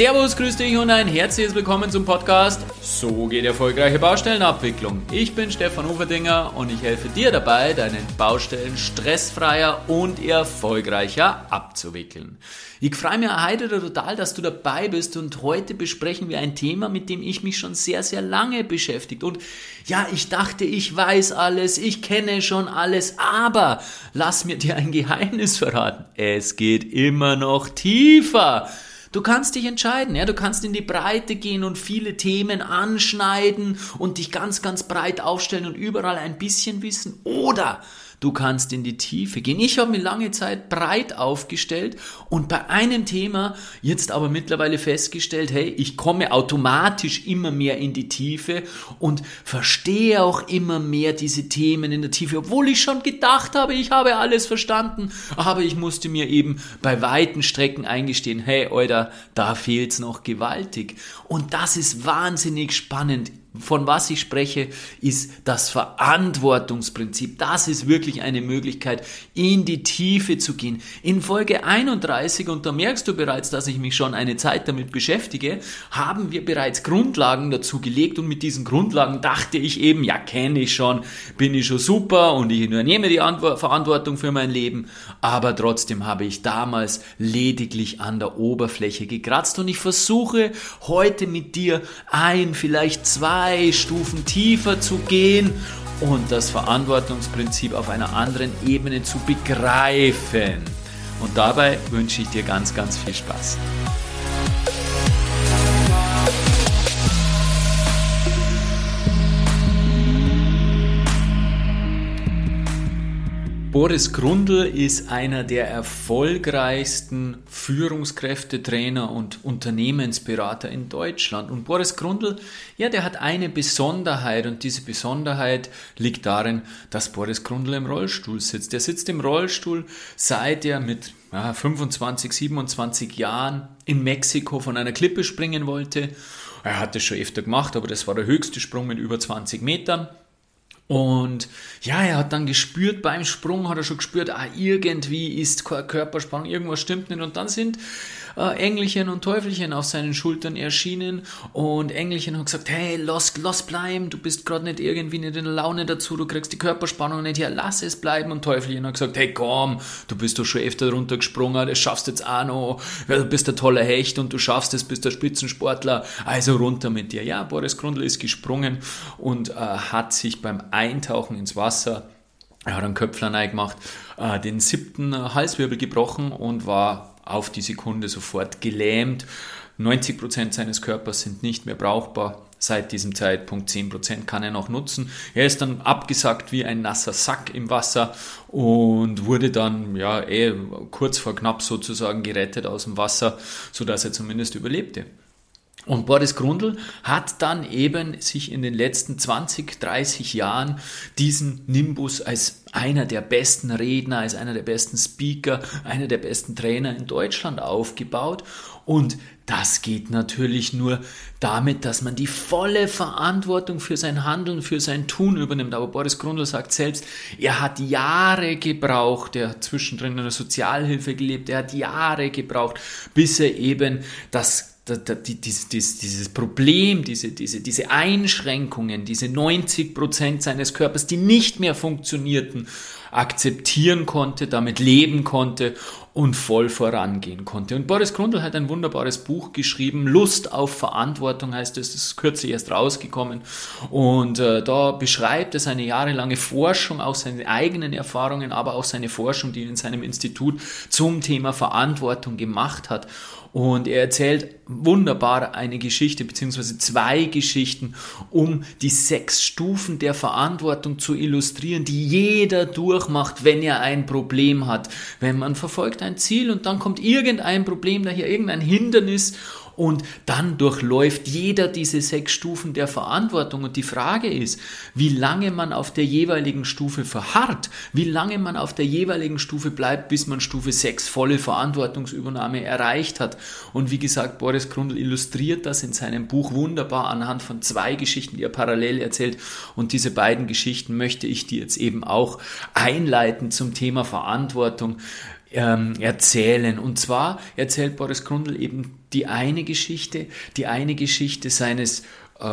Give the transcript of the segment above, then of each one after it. Servus, grüß dich und ein herzliches Willkommen zum Podcast So geht erfolgreiche Baustellenabwicklung. Ich bin Stefan Hoferdinger und ich helfe dir dabei, deine Baustellen stressfreier und erfolgreicher abzuwickeln. Ich freue mich heute total, dass du dabei bist, und heute besprechen wir ein Thema, mit dem ich mich schon sehr, sehr lange beschäftigt. Und ja, ich dachte, ich weiß alles, ich kenne schon alles, aber lass mir dir ein Geheimnis verraten. Es geht immer noch tiefer. Du kannst dich entscheiden, ja, du kannst in die Breite gehen und viele Themen anschneiden und dich ganz, ganz breit aufstellen und überall ein bisschen wissen, oder du kannst in die Tiefe gehen. Ich habe mir lange Zeit breit aufgestellt und bei einem Thema jetzt aber mittlerweile festgestellt, hey, ich komme automatisch immer mehr in die Tiefe und verstehe auch immer mehr diese Themen in der Tiefe, obwohl ich schon gedacht habe, ich habe alles verstanden, aber ich musste mir eben bei weiten Strecken eingestehen, hey, Alter, da fehlt's noch gewaltig. Und das ist wahnsinnig spannend. Von was ich spreche, ist das Verantwortungsprinzip. Das ist wirklich eine Möglichkeit, in die Tiefe zu gehen. In Folge 31, und da merkst du bereits, dass ich mich schon eine Zeit damit beschäftige, haben wir bereits Grundlagen dazu gelegt, und mit diesen Grundlagen dachte ich eben, ja, kenne ich schon, bin ich schon super und ich übernehme die Verantwortung für mein Leben, aber trotzdem habe ich damals lediglich an der Oberfläche gekratzt, und ich versuche heute mit dir vielleicht zwei Stufen tiefer zu gehen und das Verantwortungsprinzip auf einer anderen Ebene zu begreifen. Und dabei wünsche ich dir ganz, ganz viel Spaß. Boris Grundl ist einer der erfolgreichsten Führungskräftetrainer und Unternehmensberater in Deutschland. Und Boris Grundl, ja, der hat eine Besonderheit, und diese Besonderheit liegt darin, dass Boris Grundl im Rollstuhl sitzt. Er sitzt im Rollstuhl, seit er mit 27 Jahren in Mexiko von einer Klippe springen wollte. Er hat das schon öfter gemacht, aber das war der höchste Sprung mit über 20 Metern. Und ja, er hat dann gespürt, beim Sprung hat er schon gespürt, irgendwie ist Körperspannung, irgendwas stimmt nicht. Und dann sind Engelchen und Teufelchen auf seinen Schultern erschienen, und Engelchen hat gesagt, hey, lass bleiben, du bist gerade nicht in der Laune dazu, du kriegst die Körperspannung nicht her, lass es bleiben. Und Teufelchen hat gesagt, hey, komm, du bist doch schon öfter runtergesprungen, das schaffst jetzt auch noch, du bist ein toller Hecht und du schaffst es, bist ein Spitzensportler, also runter mit dir. Ja, Boris Grundl ist gesprungen und hat sich beim Eintauchen ins Wasser, er hat einen Köpfler reingemacht, den 7. Halswirbel gebrochen und war auf die Sekunde sofort gelähmt. 90% seines Körpers sind nicht mehr brauchbar. Seit diesem Zeitpunkt 10% kann er noch nutzen. Er ist dann abgesackt wie ein nasser Sack im Wasser und wurde dann kurz vor knapp sozusagen gerettet aus dem Wasser, sodass er zumindest überlebte. Und Boris Grundl hat dann eben sich in den letzten 20, 30 Jahren diesen Nimbus als einer der besten Redner, als einer der besten Speaker, einer der besten Trainer in Deutschland aufgebaut. Und das geht natürlich nur damit, dass man die volle Verantwortung für sein Handeln, für sein Tun übernimmt. Aber Boris Grundl sagt selbst, er hat Jahre gebraucht, er hat zwischendrin in der Sozialhilfe gelebt, er hat Jahre gebraucht, bis er eben dieses Problem, diese Einschränkungen, diese 90% seines Körpers, die nicht mehr funktionierten, akzeptieren konnte, damit leben konnte und voll vorangehen konnte. Und Boris Grundl hat ein wunderbares Buch geschrieben, Lust auf Verantwortung heißt es, das ist kürzlich erst rausgekommen, und da beschreibt er seine jahrelange Forschung, auch seine eigenen Erfahrungen, aber auch seine Forschung, die er in seinem Institut zum Thema Verantwortung gemacht hat. Und er erzählt wunderbar eine Geschichte, beziehungsweise zwei Geschichten, um die 6 Stufen der Verantwortung zu illustrieren, die jeder durchmacht, wenn er ein Problem hat. Wenn man verfolgt ein Ziel und dann kommt irgendein Problem daher, irgendein Hindernis, und dann durchläuft jeder diese 6 Stufen der Verantwortung. Und die Frage ist, wie lange man auf der jeweiligen Stufe verharrt, wie lange man auf der jeweiligen Stufe bleibt, bis man Stufe 6 volle Verantwortungsübernahme erreicht hat. Und wie gesagt, Boris Grundl illustriert das in seinem Buch wunderbar anhand von 2 Geschichten, die er parallel erzählt. Und diese beiden Geschichten möchte ich dir jetzt eben auch einleiten zum Thema Verantwortung. erzählen. Und zwar erzählt Boris Grundl eben die eine Geschichte seines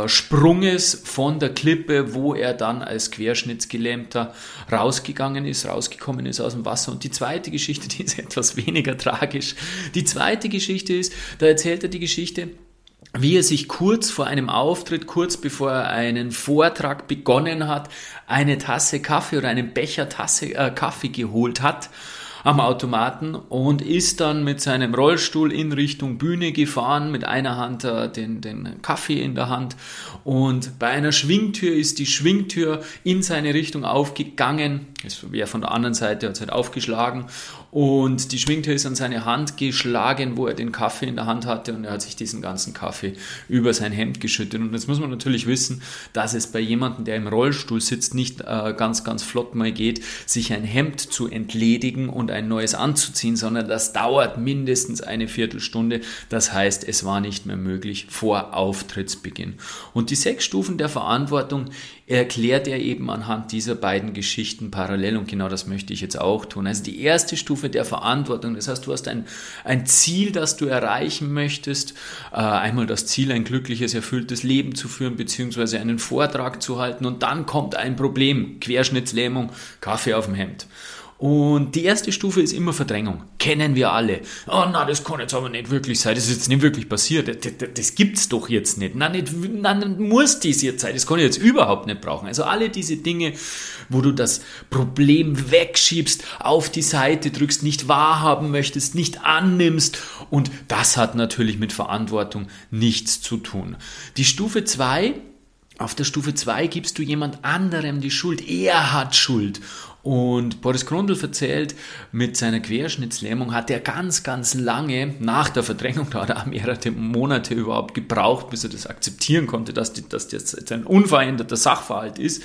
Sprunges von der Klippe, wo er dann als Querschnittsgelähmter rausgekommen ist aus dem Wasser. Und die zweite Geschichte, die ist etwas weniger tragisch. Die zweite Geschichte ist, da erzählt er die Geschichte, wie er sich kurz vor einem Auftritt, kurz bevor er einen Vortrag begonnen hat, eine Tasse Kaffee oder einen Becher Kaffee geholt hat am Automaten und ist dann mit seinem Rollstuhl in Richtung Bühne gefahren, mit einer Hand den Kaffee in der Hand, und bei einer Schwingtür ist die Schwingtür in seine Richtung aufgegangen, es wäre von der anderen Seite, hat es halt aufgeschlagen, und die Schwingtür ist an seine Hand geschlagen, wo er den Kaffee in der Hand hatte, und er hat sich diesen ganzen Kaffee über sein Hemd geschüttet. Und jetzt muss man natürlich wissen, dass es bei jemandem, der im Rollstuhl sitzt, nicht ganz, ganz flott mal geht, sich ein Hemd zu entledigen und ein neues anzuziehen, sondern das dauert mindestens eine Viertelstunde. Das heißt, es war nicht mehr möglich vor Auftrittsbeginn. Und die 6 Stufen der Verantwortung erklärt er eben anhand dieser beiden Geschichten parallel, und genau das möchte ich jetzt auch tun. Also die erste Stufe der Verantwortung, das heißt, du hast ein Ziel, das du erreichen möchtest, einmal das Ziel, ein glückliches, erfülltes Leben zu führen, beziehungsweise einen Vortrag zu halten, und dann kommt ein Problem, Querschnittslähmung, Kaffee auf dem Hemd. Und die erste Stufe ist immer Verdrängung. Kennen wir alle. Oh nein, das kann jetzt aber nicht wirklich sein. Das ist jetzt nicht wirklich passiert. Das gibt's doch jetzt nicht. Nein, muss dies jetzt sein. Das kann ich jetzt überhaupt nicht brauchen. Also alle diese Dinge, wo du das Problem wegschiebst, auf die Seite drückst, nicht wahrhaben möchtest, nicht annimmst. Und das hat natürlich mit Verantwortung nichts zu tun. Die Stufe 2, auf der Stufe 2 gibst du jemand anderem die Schuld. Er hat Schuld. Und Boris Grundl erzählt, mit seiner Querschnittslähmung hat er ganz, ganz lange nach der Verdrängung, da hat er mehrere Monate überhaupt gebraucht, bis er das akzeptieren konnte, dass das jetzt ein unveränderter Sachverhalt ist.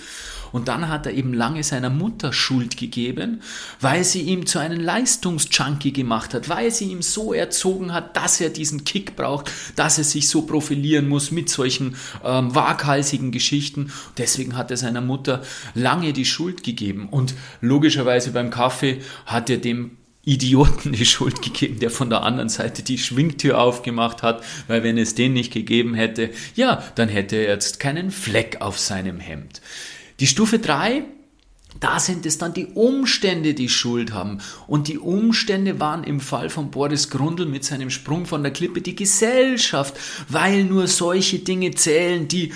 Und dann hat er eben lange seiner Mutter Schuld gegeben, weil sie ihm zu einem Leistungsjunkie gemacht hat, weil sie ihm so erzogen hat, dass er diesen Kick braucht, dass er sich so profilieren muss mit solchen waghalsigen Geschichten. Deswegen hat er seiner Mutter lange die Schuld gegeben. Und logischerweise beim Kaffee hat er dem Idioten die Schuld gegeben, der von der anderen Seite die Schwingtür aufgemacht hat, weil wenn es den nicht gegeben hätte, ja, dann hätte er jetzt keinen Fleck auf seinem Hemd. Die Stufe 3, da sind es dann die Umstände, die Schuld haben. Und die Umstände waren im Fall von Boris Grundl mit seinem Sprung von der Klippe die Gesellschaft, weil nur solche Dinge zählen, die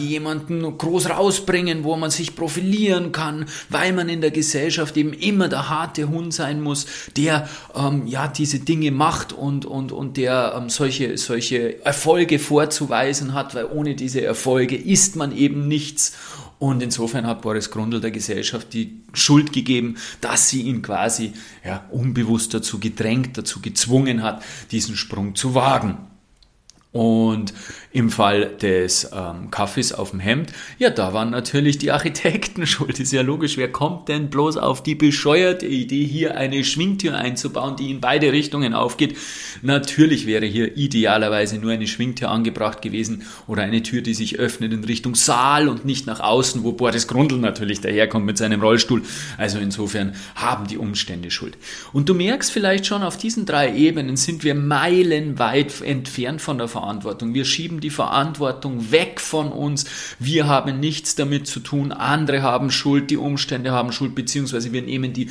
jemanden groß rausbringen, wo man sich profilieren kann, weil man in der Gesellschaft eben immer der harte Hund sein muss, der diese Dinge macht und der solche Erfolge vorzuweisen hat, weil ohne diese Erfolge ist man eben nichts. Und insofern hat Boris Grundl der Gesellschaft die Schuld gegeben, dass sie ihn quasi unbewusst dazu gedrängt, dazu gezwungen hat, diesen Sprung zu wagen. Und im Fall des Kaffees auf dem Hemd, da waren natürlich die Architekten schuld. Ist ja logisch, wer kommt denn bloß auf die bescheuerte Idee, hier eine Schwingtür einzubauen, die in beide Richtungen aufgeht? Natürlich wäre hier idealerweise nur eine Schwingtür angebracht gewesen oder eine Tür, die sich öffnet in Richtung Saal und nicht nach außen, wo Boris Grundl natürlich daherkommt mit seinem Rollstuhl. Also insofern haben die Umstände Schuld. Und du merkst vielleicht schon, auf diesen 3 Ebenen sind wir meilenweit entfernt von der Verantwortung. Wir schieben die Verantwortung weg von uns. Wir haben nichts damit zu tun. Andere haben Schuld, die Umstände haben Schuld, beziehungsweise wir nehmen die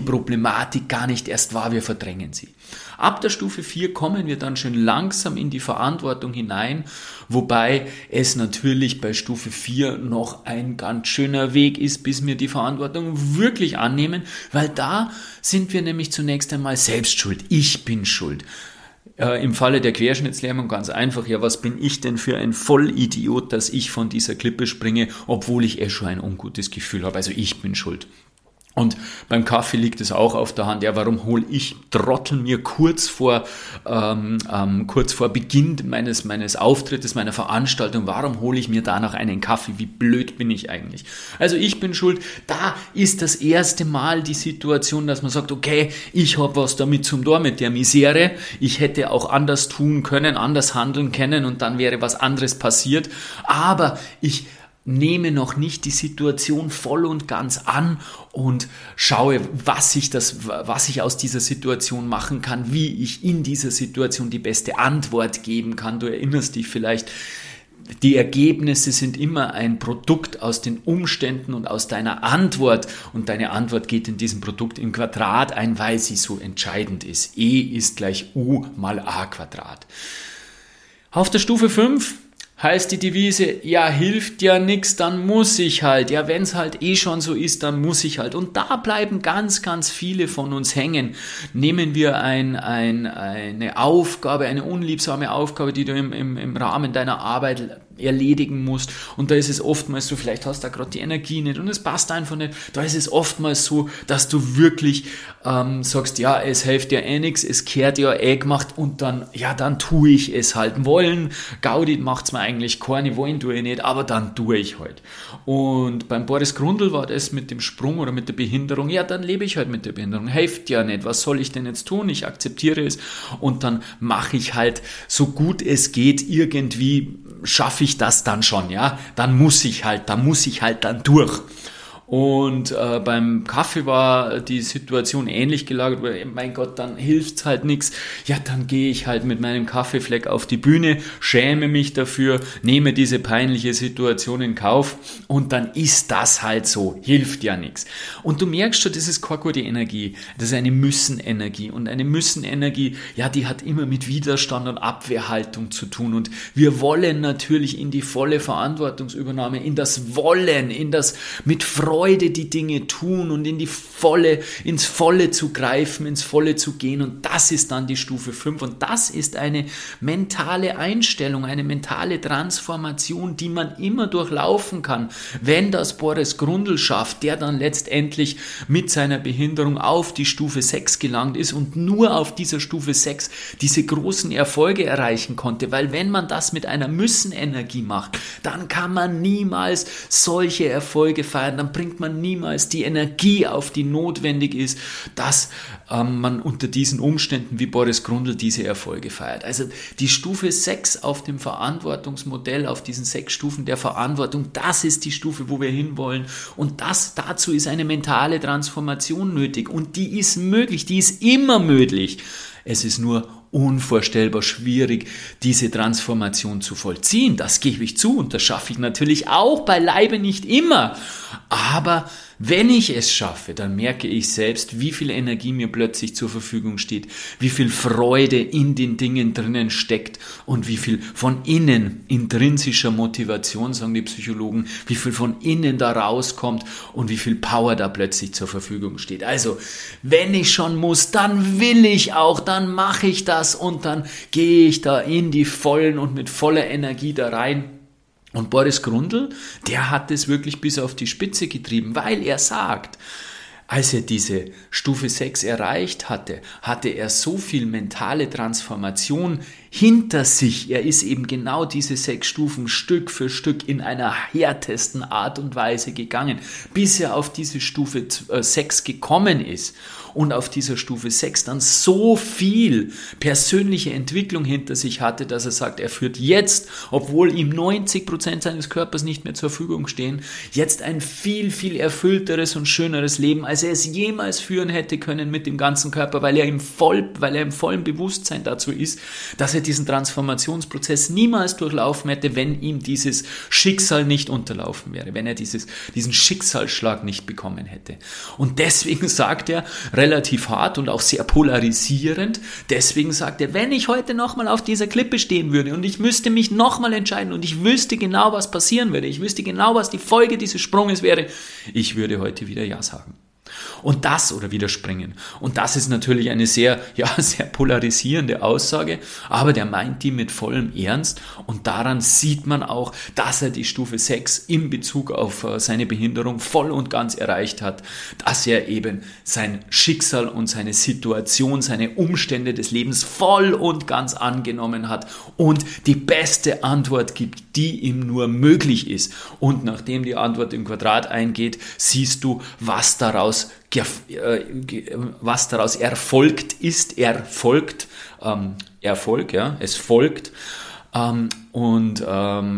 Problematik gar nicht erst wahr, wir verdrängen sie. Ab der Stufe 4 kommen wir dann schön langsam in die Verantwortung hinein, wobei es natürlich bei Stufe 4 noch ein ganz schöner Weg ist, bis wir die Verantwortung wirklich annehmen, weil da sind wir nämlich zunächst einmal selbst schuld. Ich bin schuld. Im Falle der Querschnittslähmung ganz einfach, was bin ich denn für ein Vollidiot, dass ich von dieser Klippe springe, obwohl ich schon ein ungutes Gefühl habe, also ich bin schuld. Und beim Kaffee liegt es auch auf der Hand, warum hole ich Trottel mir kurz vor Beginn meines Auftrittes, meiner Veranstaltung, warum hole ich mir danach einen Kaffee, wie blöd bin ich eigentlich? Also ich bin schuld, da ist das erste Mal die Situation, dass man sagt, okay, ich habe was damit zum Tor mit der Misere, ich hätte auch anders tun können, anders handeln können und dann wäre was anderes passiert, aber ich nehme noch nicht die Situation voll und ganz an und schaue, was ich aus dieser Situation machen kann, wie ich in dieser Situation die beste Antwort geben kann. Du erinnerst dich vielleicht, die Ergebnisse sind immer ein Produkt aus den Umständen und aus deiner Antwort. Und deine Antwort geht in diesem Produkt im Quadrat ein, weil sie so entscheidend ist. E ist gleich U mal A Quadrat. Auf der Stufe 5 heißt die Devise, ja, hilft ja nichts, dann muss ich halt. Ja, wenn es halt eh schon so ist, dann muss ich halt. Und da bleiben ganz, ganz viele von uns hängen. Nehmen wir eine Aufgabe, eine unliebsame Aufgabe, die du im Rahmen deiner Arbeit erledigen musst. Und da ist es oftmals so, vielleicht hast du da gerade die Energie nicht und es passt einfach nicht. Da ist es oftmals so, dass du wirklich sagst, ja, es hilft ja eh nichts, es kehrt ja eh gemacht und dann, ja, dann tue ich es halt. Wollen, Gaudi macht es mir eigentlich keine, wollen tue ich nicht, aber dann tue ich halt. Und beim Boris Grundl war das mit dem Sprung oder mit der Behinderung, ja, dann lebe ich halt mit der Behinderung, hilft ja nicht, was soll ich denn jetzt tun? Ich akzeptiere es und dann mache ich halt, so gut es geht, irgendwie schaffe ich das dann schon, ja, dann muss ich halt dann durch. Und beim Kaffee war die Situation ähnlich gelagert, weil, mein Gott, dann hilft's halt nichts. Ja, dann gehe ich halt mit meinem Kaffeefleck auf die Bühne, schäme mich dafür, nehme diese peinliche Situation in Kauf und dann ist das halt so, hilft ja nichts. Und du merkst schon, das ist keine gute Energie, das ist eine Müssen-Energie. Und eine Müssen-Energie, ja, die hat immer mit Widerstand und Abwehrhaltung zu tun. Und wir wollen natürlich in die volle Verantwortungsübernahme, in das Wollen, in das mit Freude die Dinge tun und ins Volle zu gehen, und das ist dann die Stufe 5 und das ist eine mentale Einstellung, eine mentale Transformation, die man immer durchlaufen kann, wenn das Boris Grundl schafft, der dann letztendlich mit seiner Behinderung auf die Stufe 6 gelangt ist und nur auf dieser Stufe 6 diese großen Erfolge erreichen konnte, weil wenn man das mit einer Müssen-Energie macht, dann kann man niemals solche Erfolge feiern, dann bringt man niemals die Energie auf, die notwendig ist, dass man unter diesen Umständen wie Boris Grundl diese Erfolge feiert. Also die Stufe 6 auf dem Verantwortungsmodell, auf diesen 6 Stufen der Verantwortung, das ist die Stufe, wo wir hinwollen, und dazu ist eine mentale Transformation nötig und die ist möglich, die ist immer möglich. Es ist nur unvorstellbar schwierig, diese Transformation zu vollziehen. Das gebe ich zu und das schaffe ich natürlich auch beileibe nicht immer. Aber wenn ich es schaffe, dann merke ich selbst, wie viel Energie mir plötzlich zur Verfügung steht, wie viel Freude in den Dingen drinnen steckt und wie viel von innen intrinsischer Motivation, sagen die Psychologen, wie viel von innen da rauskommt und wie viel Power da plötzlich zur Verfügung steht. Also, wenn ich schon muss, dann will ich auch, dann mache ich das und dann gehe ich da in die vollen und mit voller Energie da rein. Und Boris Grundl, der hat es wirklich bis auf die Spitze getrieben, weil er sagt, als er diese Stufe 6 erreicht hatte, hatte er so viel mentale Transformation hinter sich. Er ist eben genau diese 6 Stufen Stück für Stück in einer härtesten Art und Weise gegangen, bis er auf diese Stufe 6 gekommen ist. Und auf dieser Stufe 6 dann so viel persönliche Entwicklung hinter sich hatte, dass er sagt, er führt jetzt, obwohl ihm 90% seines Körpers nicht mehr zur Verfügung stehen, jetzt ein viel, viel erfüllteres und schöneres Leben, als er es jemals führen hätte können mit dem ganzen Körper, weil er im vollen Bewusstsein dazu ist, dass er diesen Transformationsprozess niemals durchlaufen hätte, wenn ihm dieses Schicksal nicht unterlaufen wäre, wenn er diesen Schicksalsschlag nicht bekommen hätte. Und deswegen sagt er, relativ hart und auch sehr polarisierend. Deswegen sagt er, wenn ich heute nochmal auf dieser Klippe stehen würde und ich müsste mich nochmal entscheiden und ich wüsste genau, was passieren würde, ich wüsste genau, was die Folge dieses Sprunges wäre, ich würde heute wieder Ja sagen. Und das oder wieder springen. Und das ist natürlich eine sehr, ja, sehr polarisierende Aussage, aber der meint die mit vollem Ernst und daran sieht man auch, dass er die Stufe 6 in Bezug auf seine Behinderung voll und ganz erreicht hat, dass er eben sein Schicksal und seine Situation, seine Umstände des Lebens voll und ganz angenommen hat und die beste Antwort gibt, die ihm nur möglich ist. Und nachdem die Antwort im Quadrat eingeht, siehst du, was daraus erfolgt ist, Erfolg, ja, es folgt, Und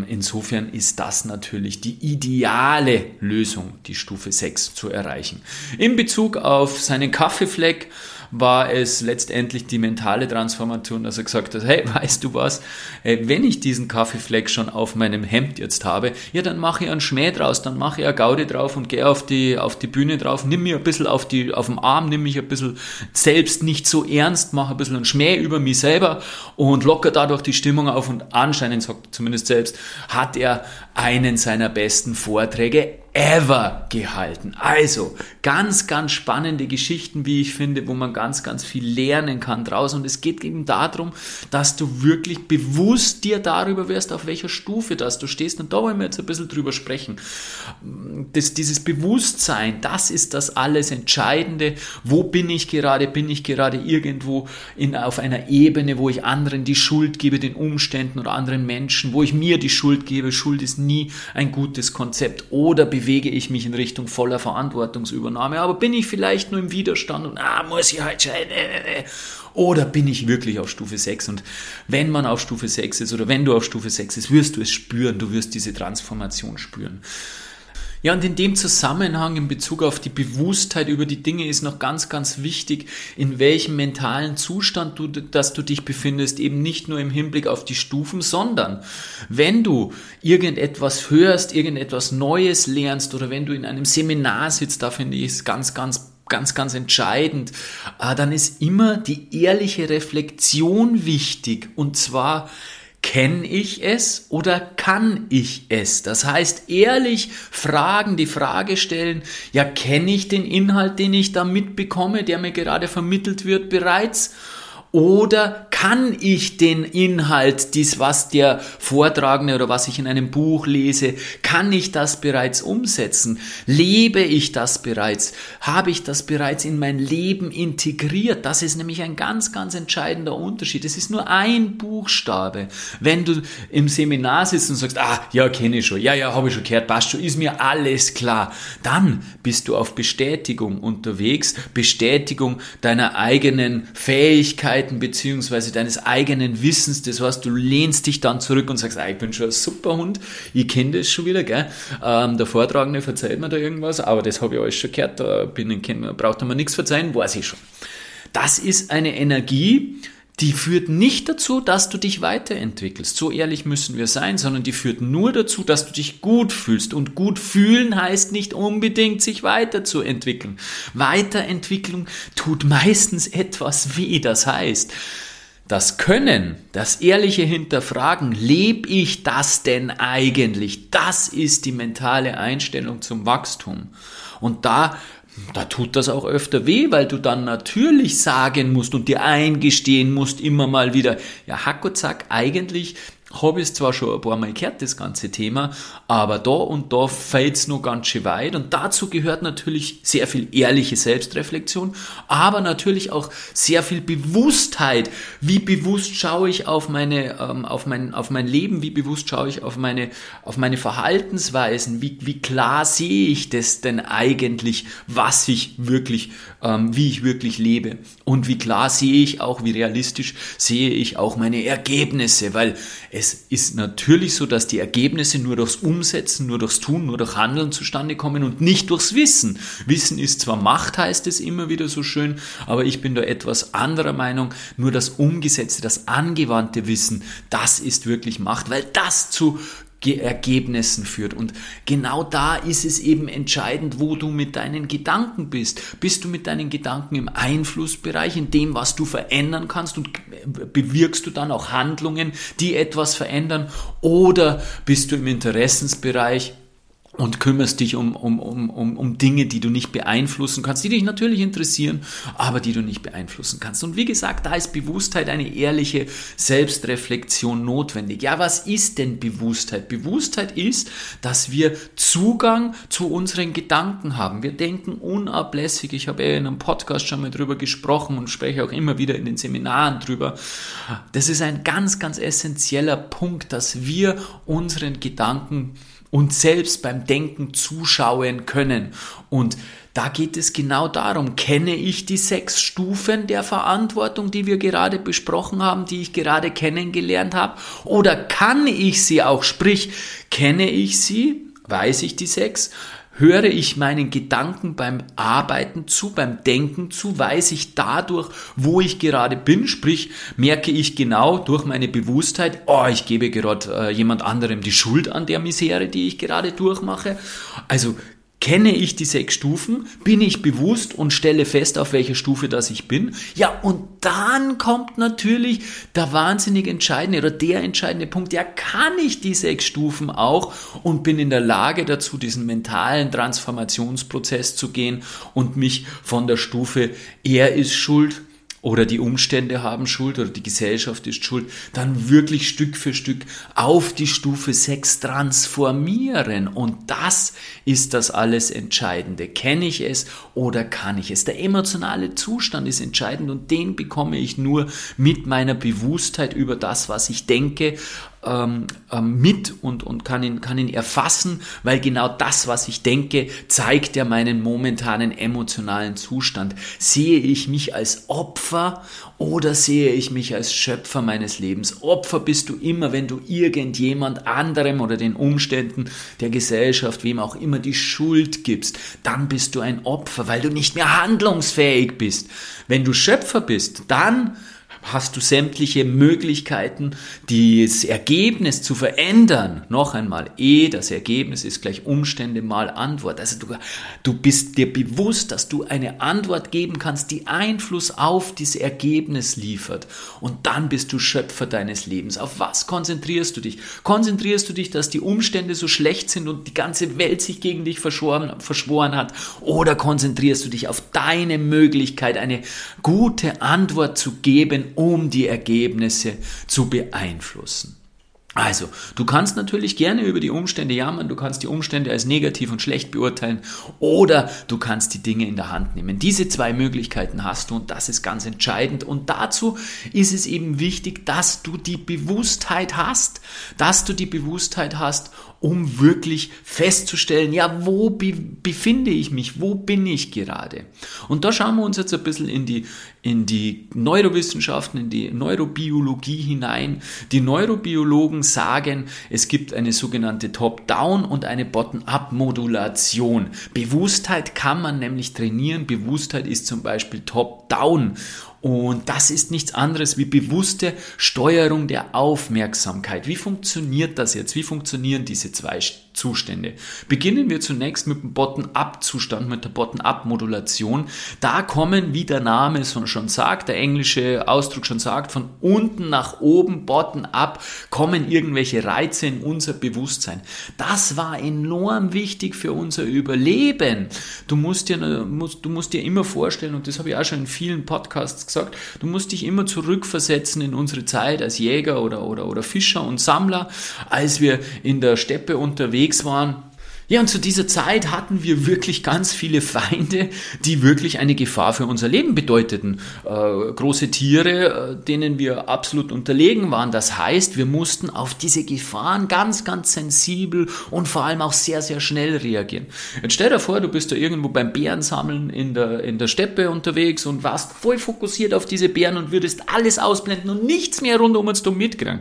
insofern ist das natürlich die ideale Lösung, die Stufe 6 zu erreichen. In Bezug auf seinen Kaffeefleck war es letztendlich die mentale Transformation, dass er gesagt hat, hey, weißt du was, wenn ich diesen Kaffeefleck schon auf meinem Hemd jetzt habe, ja, dann mache ich einen Schmäh draus, dann mache ich eine Gaudi drauf und gehe auf die Bühne drauf, nimm mich ein bisschen auf den Arm, nimm mich ein bisschen selbst nicht so ernst, mache ein bisschen einen Schmäh über mich selber und locker dadurch die Stimmung auf. Und anscheinend, sagt er zumindest selbst, hat er einen seiner besten Vorträge ever gehalten. Also ganz, ganz spannende Geschichten, wie ich finde, wo man ganz, ganz viel lernen kann draus. Und es geht eben darum, dass du wirklich bewusst dir darüber wirst, auf welcher Stufe das du stehst. Und da wollen wir jetzt ein bisschen drüber sprechen. Dieses Bewusstsein, das ist das alles Entscheidende. Wo bin ich gerade? Bin ich gerade irgendwo auf einer Ebene, wo ich anderen die Schuld gebe, den Umständen oder anderen Menschen, wo ich mir die Schuld gebe? Schuld ist nie ein gutes Konzept. Oder bewege ich mich in Richtung voller Verantwortungsübernahme, aber bin ich vielleicht nur im Widerstand und muss ich halt scheiden, oder bin ich wirklich auf Stufe 6? Und wenn man auf Stufe 6 ist oder wenn du auf Stufe 6 ist, wirst du es spüren, du wirst diese Transformation spüren. Ja, und in dem Zusammenhang in Bezug auf die Bewusstheit über die Dinge ist noch ganz, ganz wichtig, in welchem mentalen Zustand du dich befindest, eben nicht nur im Hinblick auf die Stufen, sondern wenn du irgendetwas hörst, irgendetwas Neues lernst oder wenn du in einem Seminar sitzt, da finde ich es ganz, ganz entscheidend, dann ist immer die ehrliche Reflexion wichtig, und zwar: Kenne ich es oder kann ich es? Das heißt, ehrlich fragen, die Frage stellen, ja, kenne ich den Inhalt, den ich da mitbekomme, der mir gerade vermittelt wird bereits? Oder kann ich den Inhalt, was der Vortragende oder was ich in einem Buch lese, kann ich das bereits umsetzen? Lebe ich das bereits? Habe ich das bereits in mein Leben integriert? Das ist nämlich ein ganz, ganz entscheidender Unterschied. Es ist nur ein Buchstabe. Wenn du im Seminar sitzt und sagst, ja, kenne ich schon, ja, habe ich schon gehört, passt schon, ist mir alles klar, dann bist du auf Bestätigung unterwegs, Bestätigung deiner eigenen Fähigkeit, beziehungsweise deines eigenen Wissens. Das heißt, du lehnst dich dann zurück und sagst, ich bin schon ein super Hund, ich kenne das schon wieder, gell? Der Vortragende verzeiht mir da irgendwas, aber das habe ich alles schon gehört, braucht man nichts verzeihen, weiß ich schon. Das ist eine Energie, die führt nicht dazu, dass du dich weiterentwickelst. So ehrlich müssen wir sein, sondern die führt nur dazu, dass du dich gut fühlst. Und gut fühlen heißt nicht unbedingt, sich weiterzuentwickeln. Weiterentwicklung tut meistens etwas weh. Das heißt, das Können, das ehrliche Hinterfragen, lebe ich das denn eigentlich? Das ist die mentale Einstellung zum Wachstum. Und da tut das auch öfter weh, weil du dann natürlich sagen musst und dir eingestehen musst immer mal wieder, ja, Hackozack, eigentlich habe ich es zwar schon ein paar Mal gehört, das ganze Thema, aber da und da fällt es noch ganz schön weit. Und dazu gehört natürlich sehr viel ehrliche Selbstreflexion, aber natürlich auch sehr viel Bewusstheit. Wie bewusst schaue ich auf mein Leben? Wie bewusst schaue ich auf meine Verhaltensweisen? Wie klar sehe ich das denn eigentlich, wie ich wirklich lebe? Und wie klar sehe ich auch, wie realistisch sehe ich auch meine Ergebnisse? Weil es ist natürlich so, dass die Ergebnisse nur durchs Umsetzen, nur durchs Tun, nur durch Handeln zustande kommen und nicht durchs Wissen. Wissen ist zwar Macht, heißt es immer wieder so schön, aber ich bin da etwas anderer Meinung. Nur das umgesetzte, das angewandte Wissen, das ist wirklich Macht, weil das zu Ergebnissen führt. Und genau da ist es eben entscheidend, wo du mit deinen Gedanken bist. Bist du mit deinen Gedanken im Einflussbereich, in dem, was du verändern kannst, und bewirkst du dann auch Handlungen, die etwas verändern? Oder bist du im Interessensbereich und kümmerst dich um Dinge, die du nicht beeinflussen kannst, die dich natürlich interessieren, aber die du nicht beeinflussen kannst? Und wie gesagt, da ist Bewusstheit, eine ehrliche Selbstreflexion notwendig. Ja, was ist denn Bewusstheit? Bewusstheit ist, dass wir Zugang zu unseren Gedanken haben. Wir denken unablässig. Ich habe in einem Podcast schon mal drüber gesprochen und spreche auch immer wieder in den Seminaren drüber. Das ist ein ganz, ganz essentieller Punkt, dass wir unseren Gedanken uns selbst beim Denken zuschauen können. Und da geht es genau darum, kenne ich die 6 Stufen der Verantwortung, die wir gerade besprochen haben, die ich gerade kennengelernt habe, oder kann ich sie auch, sprich, kenne ich sie, weiß ich die 6, höre ich meinen Gedanken beim Arbeiten zu, beim Denken zu, weiß ich dadurch, wo ich gerade bin, sprich, merke ich genau durch meine Bewusstheit, oh, ich gebe gerade jemand anderem die Schuld an der Misere, die ich gerade durchmache, also kenne ich die 6 Stufen, bin ich bewusst und stelle fest, auf welcher Stufe das ich bin. Ja, und dann kommt natürlich der wahnsinnig entscheidende oder der entscheidende Punkt, ja, kann ich die 6 Stufen auch und bin in der Lage dazu, diesen mentalen Transformationsprozess zu gehen und mich von der Stufe, er ist schuld oder die Umstände haben Schuld oder die Gesellschaft ist schuld, dann wirklich Stück für Stück auf die Stufe 6 transformieren. Und das ist das alles Entscheidende. Kenne ich es oder kann ich es? Der emotionale Zustand ist entscheidend und den bekomme ich nur mit meiner Bewusstheit über das, was ich denke, mit und kann ihn erfassen, weil genau das, was ich denke, zeigt ja meinen momentanen emotionalen Zustand. Sehe ich mich als Opfer oder sehe ich mich als Schöpfer meines Lebens? Opfer bist du immer, wenn du irgendjemand anderem oder den Umständen der Gesellschaft, wem auch immer, die Schuld gibst. Dann bist du ein Opfer, weil du nicht mehr handlungsfähig bist. Wenn du Schöpfer bist, dann hast du sämtliche Möglichkeiten, das Ergebnis zu verändern. Noch einmal, das Ergebnis ist gleich Umstände mal Antwort. Also du bist dir bewusst, dass du eine Antwort geben kannst, die Einfluss auf das Ergebnis liefert. Und dann bist du Schöpfer deines Lebens. Auf was konzentrierst du dich? Konzentrierst du dich, dass die Umstände so schlecht sind und die ganze Welt sich gegen dich verschworen hat? Oder konzentrierst du dich auf deine Möglichkeit, eine gute Antwort zu geben, um die Ergebnisse zu beeinflussen? Also, du kannst natürlich gerne über die Umstände jammern, du kannst die Umstände als negativ und schlecht beurteilen oder du kannst die Dinge in der Hand nehmen. Diese 2 Möglichkeiten hast du und das ist ganz entscheidend und dazu ist es eben wichtig, dass du die Bewusstheit hast, um wirklich festzustellen, ja, wo befinde ich mich, wo bin ich gerade? Und da schauen wir uns jetzt ein bisschen in die Neurowissenschaften, in die Neurobiologie hinein. Die Neurobiologen sagen, es gibt eine sogenannte Top-Down- und eine Bottom-Up-Modulation. Bewusstheit kann man nämlich trainieren. Bewusstheit ist zum Beispiel Top-Down. Und das ist nichts anderes wie bewusste Steuerung der Aufmerksamkeit. Wie funktioniert das jetzt? Wie funktionieren diese 2 Zustände? Beginnen wir zunächst mit dem Bottom-up-Zustand, mit der Bottom-up-Modulation. Da kommen, wie der Name schon sagt, der englische Ausdruck schon sagt, von unten nach oben, Bottom-up, kommen irgendwelche Reize in unser Bewusstsein. Das war enorm wichtig für unser Überleben. Du musst dir immer vorstellen, und das habe ich auch schon in vielen Podcasts gesagt, du musst dich immer zurückversetzen in unsere Zeit als Jäger oder Fischer und Sammler, als wir in der Steppe unterwegs waren. Ja, und zu dieser Zeit hatten wir wirklich ganz viele Feinde, die wirklich eine Gefahr für unser Leben bedeuteten. Große Tiere, denen wir absolut unterlegen waren. Das heißt, wir mussten auf diese Gefahren ganz, ganz sensibel und vor allem auch sehr, sehr schnell reagieren. Jetzt stell dir vor, du bist da irgendwo beim Bärensammeln in der Steppe unterwegs und warst voll fokussiert auf diese Bären und würdest alles ausblenden und nichts mehr rund um uns mitkriegen.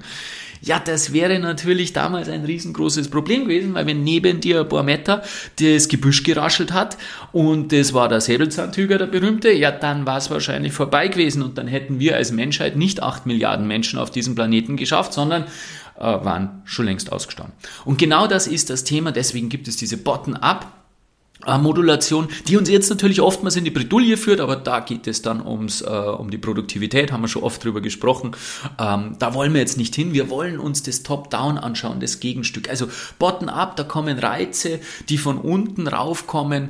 Ja, das wäre natürlich damals ein riesengroßes Problem gewesen, weil wenn neben dir ein paar Meter das Gebüsch geraschelt hat und das war der Säbelzahntiger, der berühmte, ja, dann war es wahrscheinlich vorbei gewesen und dann hätten wir als Menschheit nicht 8 Milliarden Menschen auf diesem Planeten geschafft, sondern waren schon längst ausgestorben. Und genau das ist das Thema, deswegen gibt es diese Bottom-up-Modulation, die uns jetzt natürlich oftmals in die Bredouille führt, aber da geht es dann um die Produktivität, haben wir schon oft drüber gesprochen. Da wollen wir jetzt nicht hin, wir wollen uns das Top-Down anschauen, das Gegenstück. Also Bottom-up, da kommen Reize, die von unten raufkommen,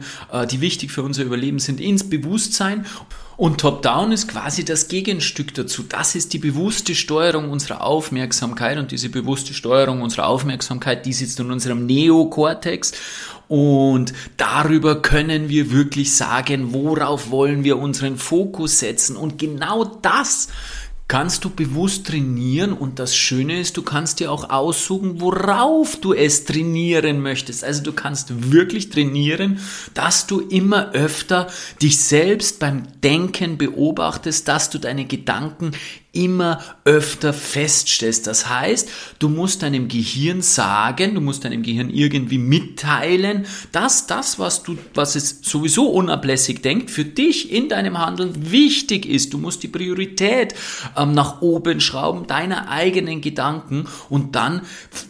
die wichtig für unser Überleben sind, ins Bewusstsein. Und Top-Down ist quasi das Gegenstück dazu. Das ist die bewusste Steuerung unserer Aufmerksamkeit und diese bewusste Steuerung unserer Aufmerksamkeit, die sitzt in unserem Neokortex und darüber können wir wirklich sagen, worauf wollen wir unseren Fokus setzen und genau das kannst du bewusst trainieren, und das Schöne ist, du kannst dir auch aussuchen, worauf du es trainieren möchtest. Also du kannst wirklich trainieren, dass du immer öfter dich selbst beim Denken beobachtest, dass du deine Gedanken immer öfter feststellst. Das heißt, du musst deinem Gehirn sagen, du musst deinem Gehirn irgendwie mitteilen, dass das, was es sowieso unablässig denkt, für dich in deinem Handeln wichtig ist. Du musst die Priorität nach oben schrauben, deiner eigenen Gedanken, und dann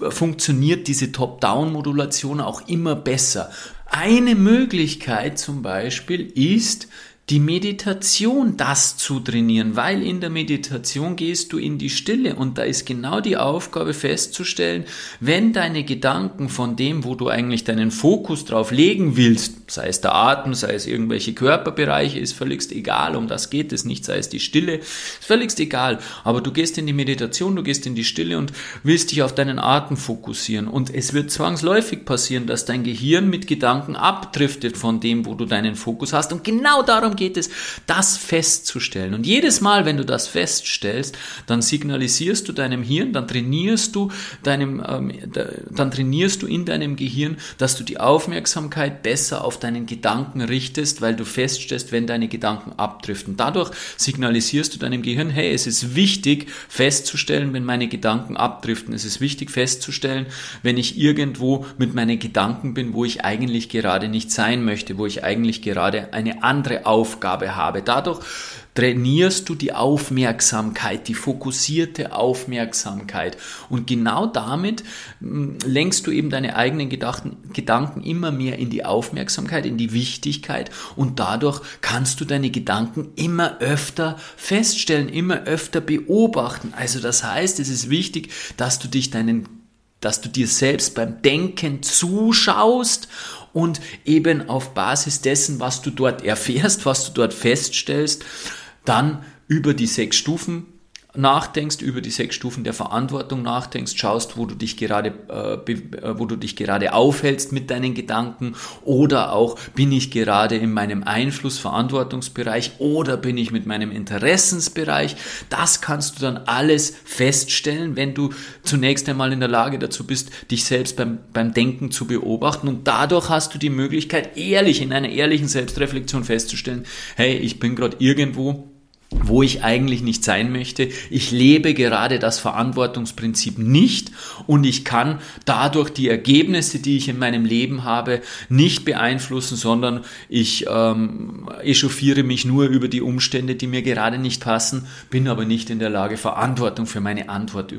funktioniert diese Top-Down-Modulation auch immer besser. Eine Möglichkeit zum Beispiel ist, die Meditation, das zu trainieren, weil in der Meditation gehst du in die Stille, und da ist genau die Aufgabe festzustellen, wenn deine Gedanken von dem, wo du eigentlich deinen Fokus drauf legen willst, sei es der Atem, sei es irgendwelche Körperbereiche, ist völligst egal, um das geht es nicht, sei es die Stille, ist völligst egal, aber du gehst in die Meditation, du gehst in die Stille und willst dich auf deinen Atem fokussieren, und es wird zwangsläufig passieren, dass dein Gehirn mit Gedanken abdriftet von dem, wo du deinen Fokus hast, und genau darum geht es, das festzustellen. Und jedes Mal, wenn du das feststellst, dann signalisierst du deinem Hirn, dann trainierst du in deinem Gehirn, dass du die Aufmerksamkeit besser auf deinen Gedanken richtest, weil du feststellst, wenn deine Gedanken abdriften. Dadurch signalisierst du deinem Gehirn, hey, es ist wichtig festzustellen, wenn meine Gedanken abdriften. Es ist wichtig festzustellen, wenn ich irgendwo mit meinen Gedanken bin, wo ich eigentlich gerade nicht sein möchte, wo ich eigentlich gerade eine andere Aufgabe habe. Dadurch trainierst du die Aufmerksamkeit, die fokussierte Aufmerksamkeit, und genau damit lenkst du eben deine eigenen Gedanken immer mehr in die Aufmerksamkeit, in die Wichtigkeit, und dadurch kannst du deine Gedanken immer öfter feststellen, immer öfter beobachten. Also das heißt, es ist wichtig, dass du dir selbst beim Denken zuschaust und eben auf Basis dessen, was du dort erfährst, was du dort feststellst, dann über die 6 Stufen nachdenkst, über die 6 Stufen der Verantwortung nachdenkst, schaust, wo du dich gerade aufhältst mit deinen Gedanken, oder auch, bin ich gerade in meinem Einfluss-Verantwortungsbereich oder bin ich mit meinem Interessensbereich? Das kannst du dann alles feststellen, wenn du zunächst einmal in der Lage dazu bist, dich selbst beim Denken zu beobachten, und dadurch hast du die Möglichkeit, in einer ehrlichen Selbstreflexion festzustellen, hey, ich bin gerade irgendwo, wo ich eigentlich nicht sein möchte. Ich lebe gerade das Verantwortungsprinzip nicht, und ich kann dadurch die Ergebnisse, die ich in meinem Leben habe, nicht beeinflussen, sondern ich echauffiere mich nur über die Umstände, die mir gerade nicht passen, bin aber nicht in der Lage, Verantwortung für meine Antwort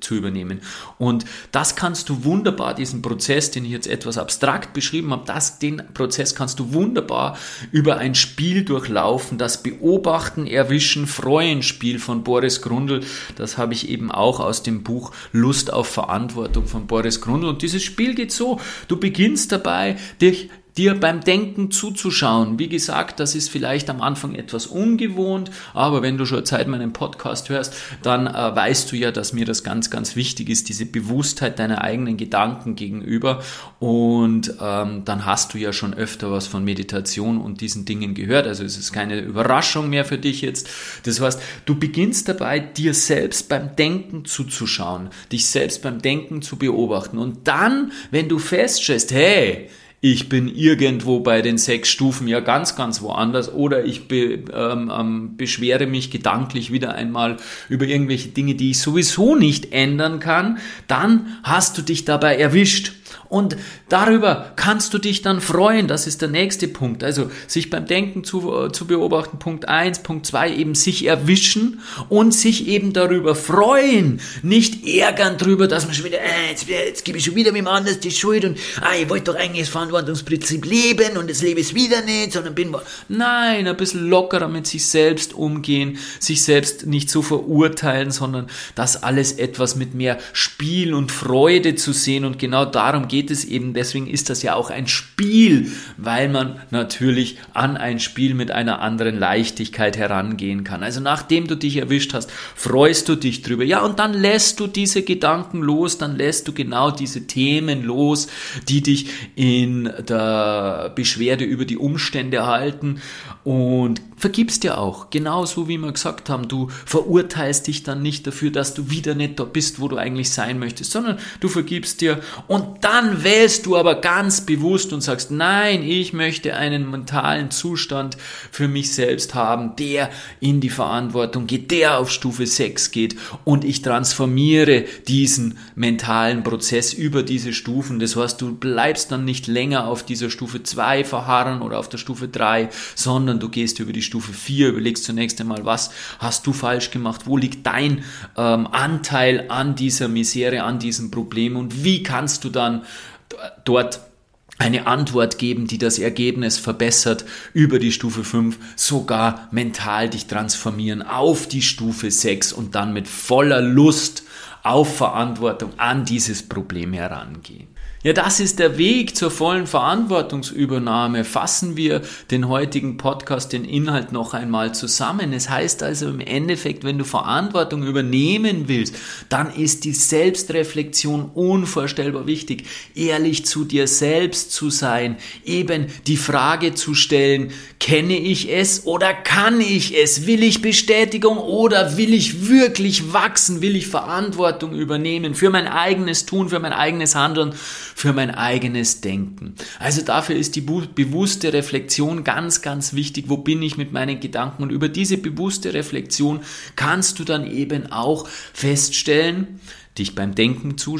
zu übernehmen. Und das kannst du wunderbar, diesen Prozess, den ich jetzt etwas abstrakt beschrieben habe, den Prozess kannst du wunderbar über ein Spiel durchlaufen, das Beobachten, Erwischen, Freuen Spiel von Boris Grundl. Das habe ich eben auch aus dem Buch Lust auf Verantwortung von Boris Grundl. Und dieses Spiel geht so: Du beginnst dabei, dir beim Denken zuzuschauen. Wie gesagt, das ist vielleicht am Anfang etwas ungewohnt, aber wenn du schon seit meinem Podcast hörst, dann weißt du ja, dass mir das ganz, ganz wichtig ist, diese Bewusstheit deiner eigenen Gedanken gegenüber, und dann hast du ja schon öfter was von Meditation und diesen Dingen gehört, also es ist keine Überraschung mehr für dich jetzt. Das heißt, du beginnst dabei, dir selbst beim Denken zuzuschauen, dich selbst beim Denken zu beobachten, und dann, wenn du feststellst, hey, ich bin irgendwo bei den 6 Stufen ja ganz, ganz woanders, oder ich beschwere mich gedanklich wieder einmal über irgendwelche Dinge, die ich sowieso nicht ändern kann, dann hast du dich dabei erwischt. Und darüber kannst du dich dann freuen, das ist der nächste Punkt. Also sich beim Denken zu beobachten, Punkt 1, Punkt 2, eben sich erwischen und sich eben darüber freuen, nicht ärgern drüber, dass man schon wieder, jetzt gebe ich schon wieder wem anders die Schuld, und ich wollte doch eigentlich das Verantwortungsprinzip leben und das lebe ich wieder nicht, sondern bin... Nein, ein bisschen lockerer mit sich selbst umgehen, sich selbst nicht so verurteilen, sondern das alles etwas mit mehr Spiel und Freude zu sehen, und genau darum geht es eben, deswegen ist das ja auch ein Spiel, weil man natürlich an ein Spiel mit einer anderen Leichtigkeit herangehen kann. Also nachdem du dich erwischt hast, freust du dich drüber. Ja, und dann lässt du diese Gedanken los, dann lässt du genau diese Themen los, die dich in der Beschwerde über die Umstände halten und vergibst dir auch. Genauso wie wir gesagt haben, du verurteilst dich dann nicht dafür, dass du wieder nicht da bist, wo du eigentlich sein möchtest, sondern du vergibst dir und dann wählst du aber ganz bewusst und sagst, nein, ich möchte einen mentalen Zustand für mich selbst haben, der in die Verantwortung geht, der auf Stufe 6 geht und ich transformiere diesen mentalen Prozess über diese Stufen. Das heißt, du bleibst dann nicht länger auf dieser Stufe 2 verharren oder auf der Stufe 3, sondern du gehst über die Stufe 4, überlegst zunächst einmal, was hast du falsch gemacht, wo liegt dein Anteil an dieser Misere, an diesem Problem und wie kannst du dann dort eine Antwort geben, die das Ergebnis verbessert, über die Stufe 5, sogar mental dich transformieren auf die Stufe 6 und dann mit voller Lust auf Verantwortung an dieses Problem herangehen. Ja, das ist der Weg zur vollen Verantwortungsübernahme. Fassen wir den heutigen Podcast, den Inhalt noch einmal zusammen. Es heißt also im Endeffekt, wenn du Verantwortung übernehmen willst, dann ist die Selbstreflexion unvorstellbar wichtig. Ehrlich zu dir selbst zu sein, eben die Frage zu stellen, kenne ich es oder kann ich es? Will ich Bestätigung oder will ich wirklich wachsen? Will ich Verantwortung übernehmen für mein eigenes Tun, für mein eigenes Handeln? Für mein eigenes Denken. Also dafür ist die bewusste Reflexion ganz, ganz wichtig. Wo bin ich mit meinen Gedanken? Und über diese bewusste Reflexion kannst du dann eben auch feststellen, dich beim Denken zu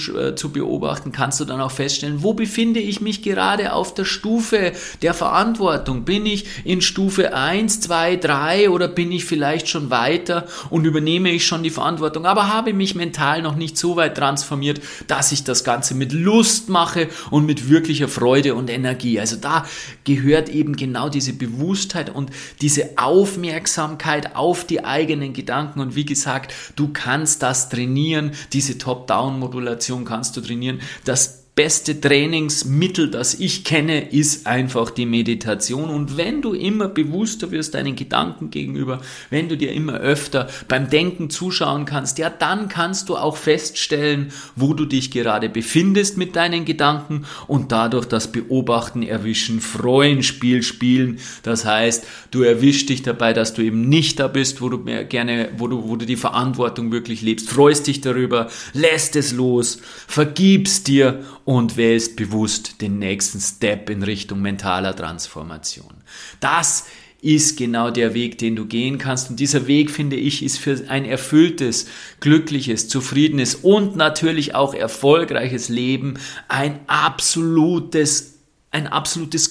beobachten, kannst du dann auch feststellen, wo befinde ich mich gerade auf der Stufe der Verantwortung? Bin ich in Stufe 1, 2, 3 oder bin ich vielleicht schon weiter und übernehme ich schon die Verantwortung, aber habe mich mental noch nicht so weit transformiert, dass ich das Ganze mit Lust mache und mit wirklicher Freude und Energie. Also da gehört eben genau diese Bewusstheit und diese Aufmerksamkeit auf die eigenen Gedanken und wie gesagt, du kannst das trainieren, diese Top-Down-Modulation kannst du trainieren. Das beste Trainingsmittel, das ich kenne, ist einfach die Meditation. Und wenn du immer bewusster wirst deinen Gedanken gegenüber, wenn du dir immer öfter beim Denken zuschauen kannst, ja, dann kannst du auch feststellen, wo du dich gerade befindest mit deinen Gedanken und dadurch das Beobachten, Erwischen, Freuen, Spiel spielen. Das heißt, du erwischst dich dabei, dass du eben nicht da bist, wo du mehr gerne, wo du die Verantwortung wirklich lebst, freust dich darüber, lässt es los, vergibst dir und wählst bewusst den nächsten Step in Richtung mentaler Transformation. Das ist genau der Weg, den du gehen kannst. Und dieser Weg, finde ich, ist für ein erfülltes, glückliches, zufriedenes und natürlich auch erfolgreiches Leben ein absolutes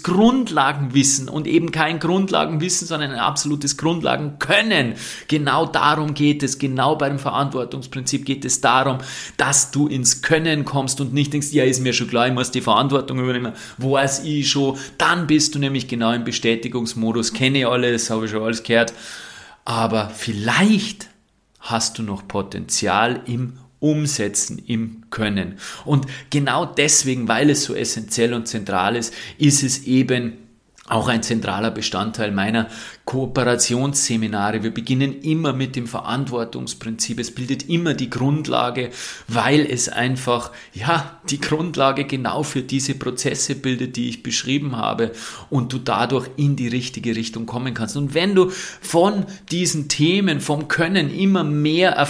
Grundlagenwissen und eben kein Grundlagenwissen, sondern ein absolutes Grundlagenkönnen. Genau darum geht es, genau beim Verantwortungsprinzip geht es darum, dass du ins Können kommst und nicht denkst, ja, ist mir schon klar, ich muss die Verantwortung übernehmen, weiß ich schon, dann bist du nämlich genau im Bestätigungsmodus, kenne ich alles, habe ich schon alles gehört, aber vielleicht hast du noch Potenzial im Umsetzen, im Können. Und genau deswegen, weil es so essentiell und zentral ist, ist es eben auch ein zentraler Bestandteil meiner Kooperationsseminare. Wir beginnen immer mit dem Verantwortungsprinzip. Es bildet immer die Grundlage, weil es einfach, ja, die Grundlage genau für diese Prozesse bildet, die ich beschrieben habe und du dadurch in die richtige Richtung kommen kannst. Und wenn du von diesen Themen, vom Können immer mehr,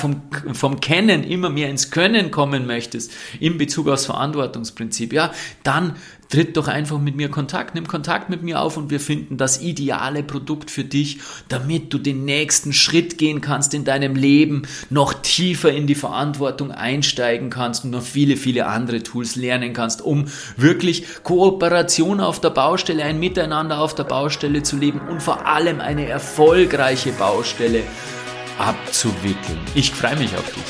vom Kennen immer mehr ins Können kommen möchtest, in Bezug aufs Verantwortungsprinzip, ja, dann tritt doch einfach mit mir Kontakt, nimm Kontakt mit mir auf und wir finden das ideale Produkt für dich, damit du den nächsten Schritt gehen kannst in deinem Leben, noch tiefer in die Verantwortung einsteigen kannst und noch viele, viele andere Tools lernen kannst, um wirklich Kooperation auf der Baustelle, ein Miteinander auf der Baustelle zu leben und vor allem eine erfolgreiche Baustelle abzuwickeln. Ich freue mich auf dich.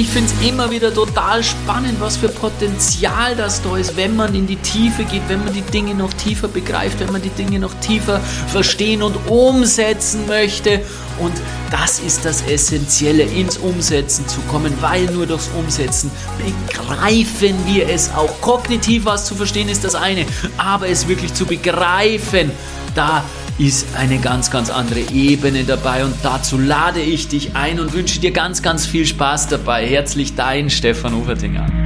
Ich finde es immer wieder total spannend, was für Potenzial das da ist, wenn man in die Tiefe geht, wenn man die Dinge noch tiefer begreift, wenn man die Dinge noch tiefer verstehen und umsetzen möchte. Und das ist das Essentielle, ins Umsetzen zu kommen, weil nur durchs Umsetzen begreifen wir es auch. Kognitiv was zu verstehen ist das eine, aber es wirklich zu begreifen, da ist eine ganz, ganz andere Ebene dabei und dazu lade ich dich ein und wünsche dir ganz, ganz viel Spaß dabei. Herzlich dein Stefan Hoferdinger.